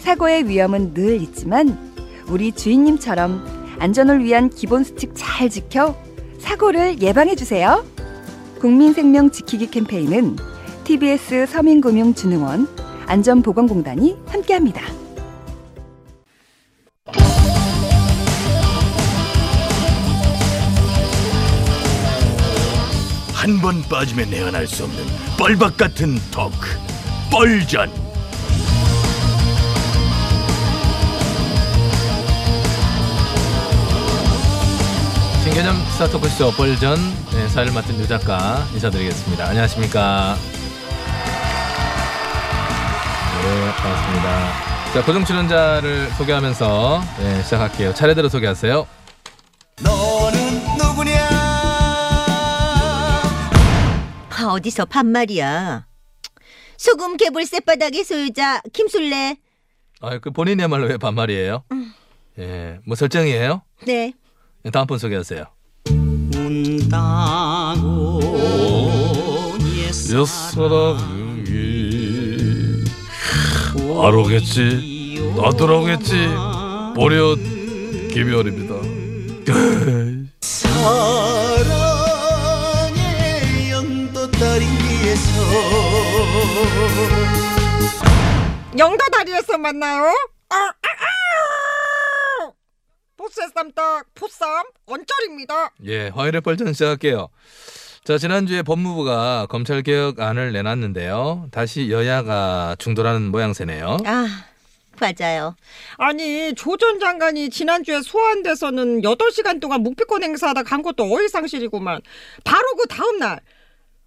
사고의 위험은 늘 있지만 우리 주인님처럼 안전을 위한 기본 수칙 잘 지켜 사고를 예방해주세요. 국민생명 지키기 캠페인은 TBS 서민금융진흥원 안전보건공단이 함께합니다. 한 번 빠지면 헤어날 수 없는 뻘박 같은 토크, 뻘전. 신개념 시사 토크쇼 뻘전, 네, 사회를 맡은 유 작가 인사드리겠습니다. 안녕하십니까? 네, 반갑습니다. 자, 고정 출연자를 소개하면서 네, 시작할게요. 차례대로 소개하세요. 너는 누구냐? 어디서 반말이야. 소금 개불 쌔바닥의 소유자 김술래. 아, 그 본인의 말로 왜 반말이에요? 예, 뭐 설정이에요? 네. 다음 분 소개하세요. 옛사람이 안 오겠지, 나 돌아오겠지, 보려 김열입니다. 영도 다리에서 만나요. 보쌈 쌈떡 보쌈 언절입니다. 예, 화요일에 뻘전 시작할게요. 자, 지난주에 법무부가 검찰개혁안을 내놨는데요. 다시 여야가 충돌하는 모양새네요. 아, 맞아요. 아니, 조 전 장관이 지난주에 소환돼서는 8시간 동안 묵비권 행사하다 간 것도 어이상실이구만. 바로 그 다음날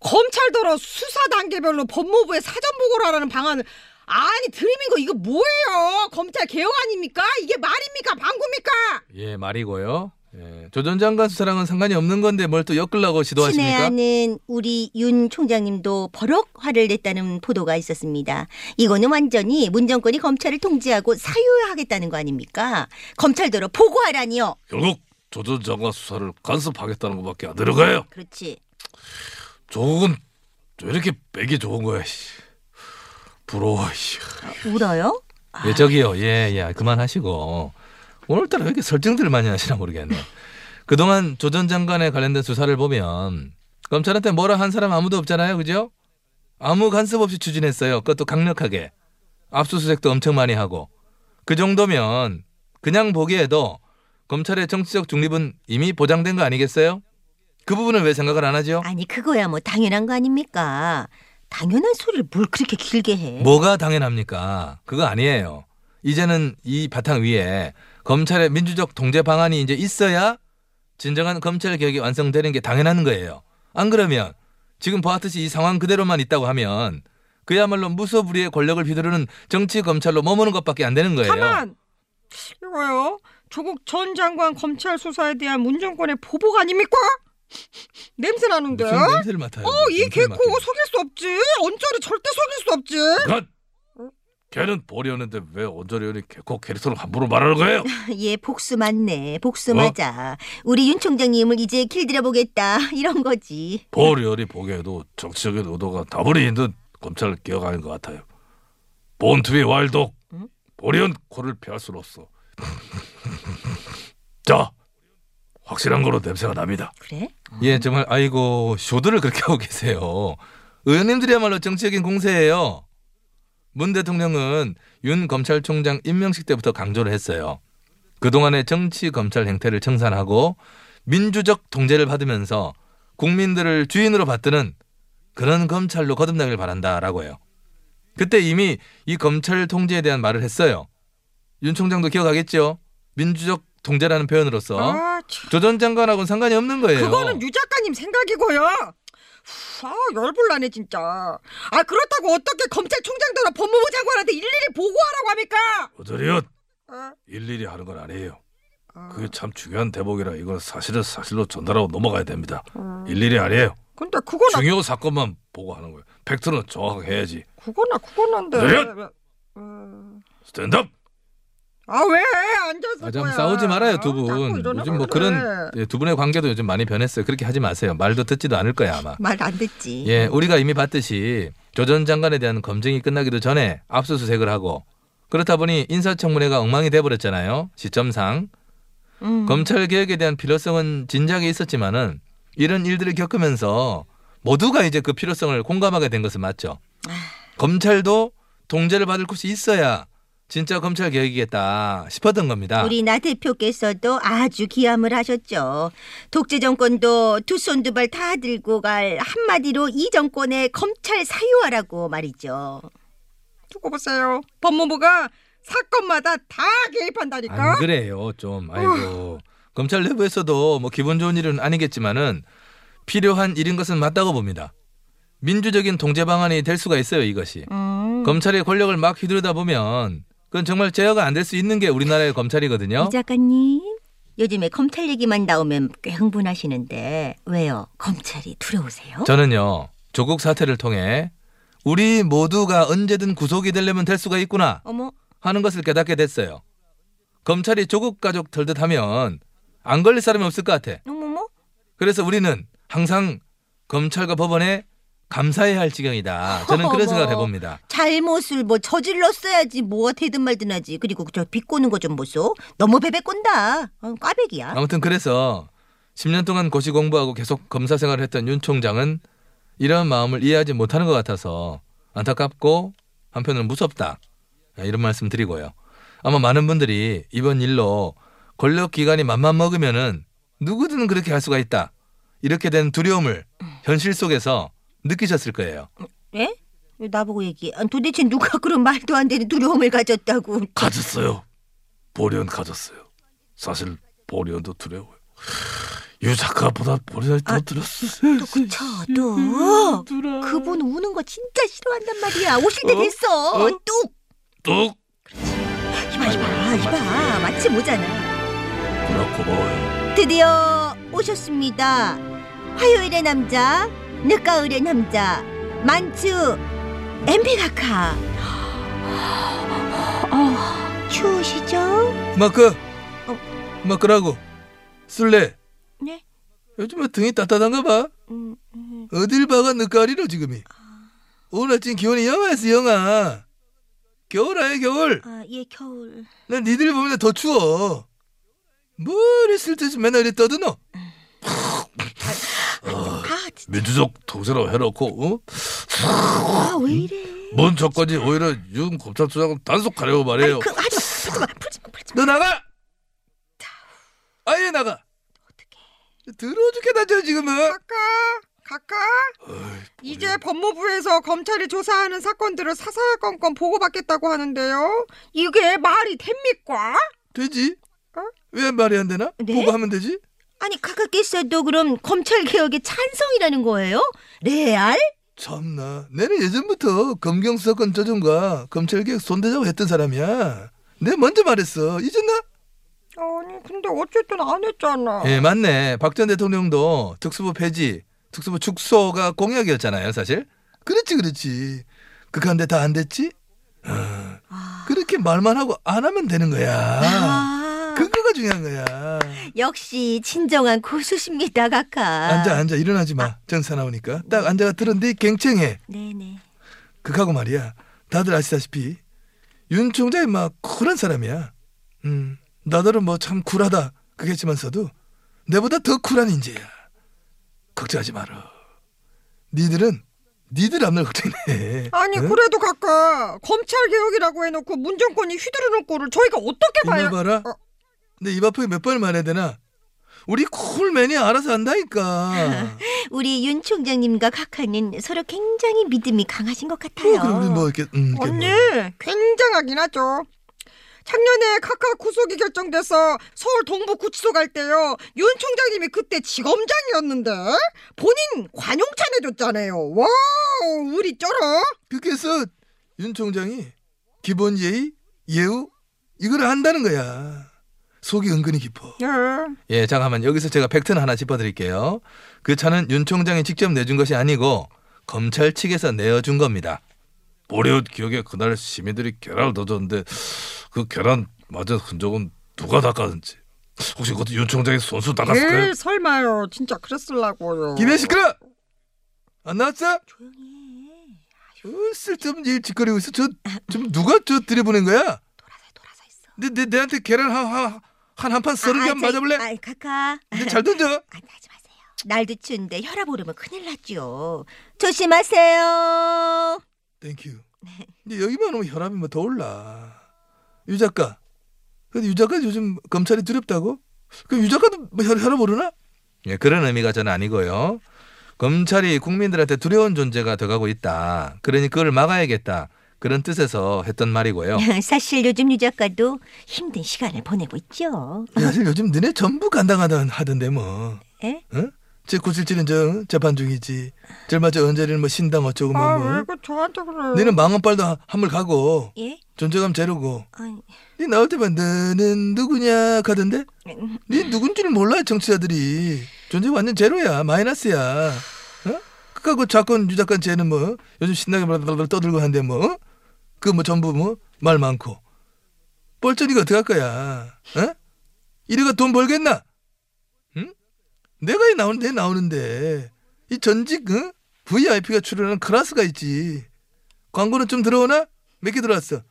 검찰더러 수사 단계별로 법무부에 사전 보고를 하라는 방안을, 아니 드림인 거 이거 뭐예요? 검찰 개혁 아닙니까? 이게 말입니까? 방구입니까? 예, 말이고요. 예, 조 전 장관 수사랑은 상관이 없는 건데 뭘 또 엮으려고 시도하십니까? 친애하는 우리 윤 총장님도 버럭 화를 냈다는 보도가 있었습니다. 이거는 완전히 문 정권이 검찰을 통제하고 사유화하겠다는 거 아닙니까? 검찰더러 보고하라니요. 결국 조 전 장관 수사를 간섭하겠다는 것밖에 안 들어가요. 그렇지. 조국은 왜 이렇게 맥이 좋은 거야? 부러워. 울어요? 예, 저기요. 예, 그만하시고. 오늘따라 왜 이렇게 설정들을 많이 하시나 모르겠네. 그동안 조 전 장관에 관련된 수사를 보면 검찰한테 뭐라 한 사람 아무도 없잖아요. 그죠? 아무 간섭 없이 추진했어요. 그것도 강력하게. 압수수색도 엄청 많이 하고. 그 정도면 그냥 보기에도 검찰의 정치적 중립은 이미 보장된 거 아니겠어요? 그 부분은 왜 생각을 안 하죠? 아니, 그거야 뭐 당연한 거 아닙니까? 당연한 소리를 뭘 그렇게 길게 해. 뭐가 당연합니까? 그거 아니에요. 이제는 이 바탕 위에 검찰의 민주적 통제 방안이 이제 있어야 진정한 검찰 개혁이 완성되는 게 당연한 거예요. 안 그러면 지금 보았듯이 이 상황 그대로만 있다고 하면 그야말로 무소불위의 권력을 휘두르는 정치 검찰로 머무는 것밖에 안 되는 거예요. 가만! 이거요. 조국 전 장관 검찰 수사에 대한 문 정권의 보복 아닙니까? 냄새 나는데? 무슨 냄새를 맡아요? 이 개코 속일 수 없지. 언저리 절대 속일 수 없지. 그건 걔는 보리였는데 왜 언저리언이 개코 캐릭터를 함부로 말하는 거예요? 예, 복수 맞네. 복수 맞아. 우리 윤 총장님을 이제 길들여보겠다 이런 거지. 보리언이 보기에도 정치적인 의도가 다분히 있는 검찰을 기억하는 것 같아요. 본투비 와일독. 응? 보리언 코를 피할 수는 없어. 자, 확실한 거로 냄새가 납니다. 그래? 예, 정말 아이고 쇼들을 그렇게 하고 계세요. 의원님들이야말로 정치적인 공세예요. 문 대통령은 윤 검찰총장 임명식 때부터 강조를 했어요. 그동안의 정치 검찰 행태를 청산하고 민주적 통제를 받으면서 국민들을 주인으로 받드는 그런 검찰로 거듭나길 바란다라고요. 그때 이미 이 검찰 통제에 대한 말을 했어요. 윤 총장도 기억하겠죠? 민주적 통제라는 표현으로서 조 전 장관하고는 상관이 없는 거예요. 그거는 유 작가님 생각이고요. 아, 열불 나네 진짜. 아, 그렇다고 어떻게 검찰총장도 법무부 장관한테 일일이 보고하라고 합니까? 오드리엇 일일이 하는 건 아니에요. 그게 참 중요한 대목이라 이건 사실은 사실로 전달하고 넘어가야 됩니다. 일일이 아니에요. 근데 그건 중요 사건만 보고 하는 거예요. 팩트는 정확해야지. 그건데. 오드리엇 스탠드업. 아 왜 앉아서 거야. 좀 싸우지 말아요 두 분. 요즘 뭐 그래. 그런 예, 두 분의 관계도 요즘 많이 변했어요. 그렇게 하지 마세요. 말도 듣지도 않을 거야 아마. 말 안 듣지. 예, 우리가 이미 봤듯이 조 전 장관에 대한 검증이 끝나기도 전에 압수수색을 하고 그렇다 보니 인사청문회가 엉망이 돼버렸잖아요. 시점상. 검찰개혁에 대한 필요성은 진작에 있었지만은 이런 일들을 겪으면서 모두가 이제 그 필요성을 공감하게 된 것은 맞죠. 검찰도 통제를 받을 곳이 있어야 진짜 검찰개혁이겠다 싶었던 겁니다. 우리 나 대표께서도 아주 기함을 하셨죠. 독재정권도 두 손 두 발 다 들고 갈 한마디로 이 정권의 검찰 사유화라고 말이죠. 두고 보세요. 법무부가 사건마다 다 개입한다니까. 안 그래요 좀. 아이고. 검찰 내부에서도 뭐 기분 좋은 일은 아니겠지만은 필요한 일인 것은 맞다고 봅니다. 민주적인 통제 방안이 될 수가 있어요 이것이. 검찰의 권력을 막 휘두르다 보면 그건 정말 제어가 안 될 수 있는 게 우리나라의 검찰이거든요. 이 작가님 요즘에 검찰 얘기만 나오면 꽤 흥분하시는데 왜요? 검찰이 두려우세요? 저는요 조국 사태를 통해 우리 모두가 언제든 구속이 되려면 될 수가 있구나 하는 것을 깨닫게 됐어요. 검찰이 조국 가족 털듯 하면 안 걸릴 사람이 없을 것 같아. 그래서 우리는 항상 검찰과 법원에 감사해야 할 지경이다. 저는 그런 생각을 해봅니다. 잘못을 뭐 저질렀어야지 뭐가 되든 말든 하지. 그리고 저 비꼬는 거 좀 보소. 너무 베베 꼰다. 꽈배기야. 아무튼 그래서 10년 동안 고시 공부하고 계속 검사 생활을 했던 윤 총장은 이런 마음을 이해하지 못하는 것 같아서 안타깝고 한편으로는 무섭다. 이런 말씀 드리고요. 아마 많은 분들이 이번 일로 권력기관이 맘만 먹으면은 누구든 그렇게 할 수가 있다. 이렇게 된 두려움을 현실 속에서 느끼셨을 거예요. 예? 왜 나보고 얘기해? 도대체 누가 그런 말도 안 되는 두려움을 가졌다고. 가졌어요. 보련 가졌어요. 사실 보련도 두려워요. 유작가보다 보련이 더 두려웠어요. 저도 그분 우는 거 진짜 싫어한단 말이야. 오실 때 됐어. 뚝. 이봐. 마침 오잖아. 그럼 고마워요. 드디어 오셨습니다. 화요일의 남자. 늦가을의 남자 만추 MB 각하. 추우시죠? 마크라고 술래. 네? 요즘에 등이 따뜻한가 봐. 어딜 봐가 늦가을이로 지금이. 오늘 아침 기온이 영하였어 영하. 겨울 아예 겨울. 아, 예 겨울. 난 니들 보면 더 추워. 뭘 했을 때 맨날 이리 떠드노. 민주적 통제라고 해놓고 왜 이래. 뭔 저까지 오히려 윤 검찰총장은 단속하려고 말해요. 아니, 하지마. 풀지 마. 너 나가. 아예 나가. 어떡해. 더러워 죽겠다 지금은. 가까. 이제 법무부에서 검찰이 조사하는 사건들을 사사건건 보고받겠다고 하는데요. 이게 말이 됩니까? 되지. 왜 말이 안 되나? 네? 보고하면 되지. 아니 각하께서도 그럼 검찰개혁의 찬성이라는 거예요? 레알? 참나 내는 예전부터 검경수사권 조정과 검찰개혁 손대자고 했던 사람이야. 내가 먼저 말했어. 잊었나? 아니 근데 어쨌든 안 했잖아. 예 맞네. 박 전 대통령도 특수부 폐지 특수부 축소가 공약이었잖아요 사실. 그렇지. 그간데 다 안 됐지? 그렇게 말만 하고 안 하면 되는 거야. 그거가 중요한 거야. 역시 진정한 고수십니다 각하. 앉아 일어나지 마. 전사 나오니까 딱 앉아가 들었는데 갱청해. 네네. 극하고 말이야 다들 아시다시피 윤 총장이 막 쿨한 사람이야. 나더러 뭐 참 쿨하다 그겠지만서도 내보다 더 쿨한 인재야. 걱정하지 마라. 니들 앞날 걱정해. 아니 응? 그래도 각하 검찰개혁이라고 해놓고 문정권이 휘두르는 꼴을 저희가 어떻게 봐야. 봐라. 내 입 아프게 몇 번을 말해야 되나? 우리 쿨맨이 알아서 한다니까. 우리 윤 총장님과 각하는 서로 굉장히 믿음이 강하신 것 같아요. 그럼 뭐 이렇게, 언니 굉장하긴 하죠. 작년에 각하 구속이 결정돼서 서울 동부구치소 갈 때요. 윤 총장님이 그때 지검장이었는데 본인 관용찬 해줬잖아요. 와 우리 쩔어. 그렇게 해서 윤 총장이 기본 예의 예우 이걸 한다는 거야. 속이 은근히 깊어. 예, 잠깐만 여기서 제가 팩트는 하나 짚어드릴게요. 그 차는 윤 총장이 직접 내준 것이 아니고 검찰 측에서 내어준 겁니다. 오래전 기억에 그날 시민들이 계란을 넣어줬는데 그 계란 맞은 흔적은 누가 닦았는지 혹시 그것도 윤 총장이 손수 닦았을까요? 설마요. 진짜 그랬을라고요. 김혜 시끄러! 안 나왔어? 조용히 해. 쓸데없는 일 짓거리고 있어. 저 지금 누가 저 들이보낸 거야? 돌아서 있어. 내한테 계란 한 판 30개 맞아볼래? 아이 카카. 잘 던져. 아니 하지 마세요. 날도 추운데 혈압 오르면 큰일 났죠. 조심하세요. 땡큐. 근데 여기만 오면 혈압이 뭐 더 올라. 유 작가. 근데 유 작가 요즘 검찰이 두렵다고? 그럼 유 작가도 뭐 혈압 오르나? 예, 그런 의미가 저는 아니고요. 검찰이 국민들한테 두려운 존재가 돼가고 있다. 그러니 그걸 막아야겠다. 그런 뜻에서 했던 말이고요. 사실 요즘 유 작가도 힘든 시간을 보내고 있죠. 사실 요즘 너네 전부 간당하던데 뭐. 에? 응? 제977은 저 재판 중이지. 얼마 전 언저리는 뭐 신당 어쩌고 뭐. 아, 왜 저한테 그래. 너는 망언빨도 한물 가고. 예? 존재감 제로고. 아니. 네 나올 때만 너는 누구냐 가던데. 네 누군지를 몰라 정치자들이. 존재 완전 제로야. 마이너스야. 어? 그까 그 작권 유작권 쟤는 뭐 요즘 신나게 떠들고 한데 뭐. 그 뭐 전부 뭐 말 많고. 뻘쩌니가 어떡할 거야. 어? 이래가 돈 벌겠나? 내가 나오는데 이 전직 응? VIP가 출연하는 클라스가 있지. 광고는 좀 들어오나? 몇 개 들어왔어.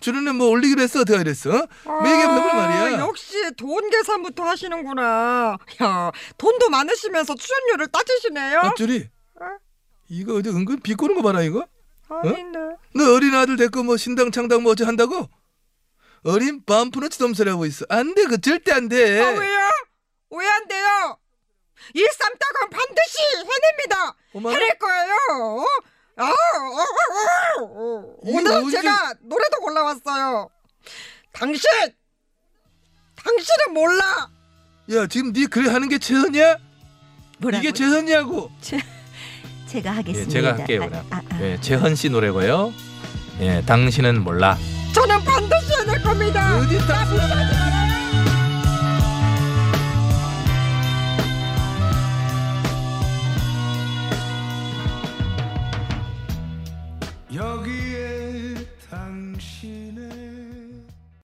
출연은 뭐 올리기로 했어. 어떻게 하랬어? 어? 매개 법을 말이야. 역시 돈 계산부터 하시는구나. 야, 돈도 많으시면서 출연료를 따지시네요. 앞줄이 이거 어디 은근 비꼬는 거 봐라 이거. 아닌데. 어? 너 어린 아들 데리고 뭐 신당 창당 뭐 어째 한다고? 어린 반푼어치 덤소리하고 있어. 안 돼. 그 절대 안 돼. 아, 왜요? 왜 안 돼요? 일삼 따건 반드시 해냅니다. 어마나? 해낼 거예요. 오늘 제가 노래도 골라왔어요. 당신은 몰라. 야 지금 네 그래 하는 게 최선이야? 뭐라고요? 이게 최선이냐고. 제가 하겠습니다. 예, 제가 할게요. 예, 재헌 씨 노래고요. 예, 당신은 몰라. 저는 반드시 해낼 겁니다. 어디 다